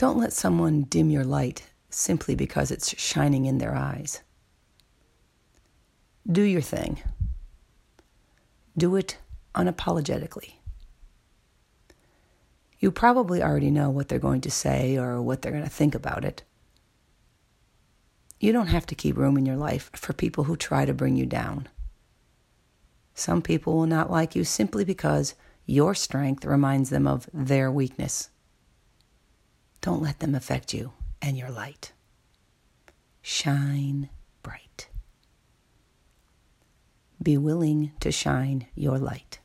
Don't let someone dim your light simply because it's shining in their eyes. Do your thing. Do it unapologetically. You probably already know what they're going to say or what they're going to think about it. You don't have to keep room in your life for people who try to bring you down. Some people will not like you simply because your strength reminds them of their weakness. Don't let them affect you and your light. Shine bright. Be willing to shine your light.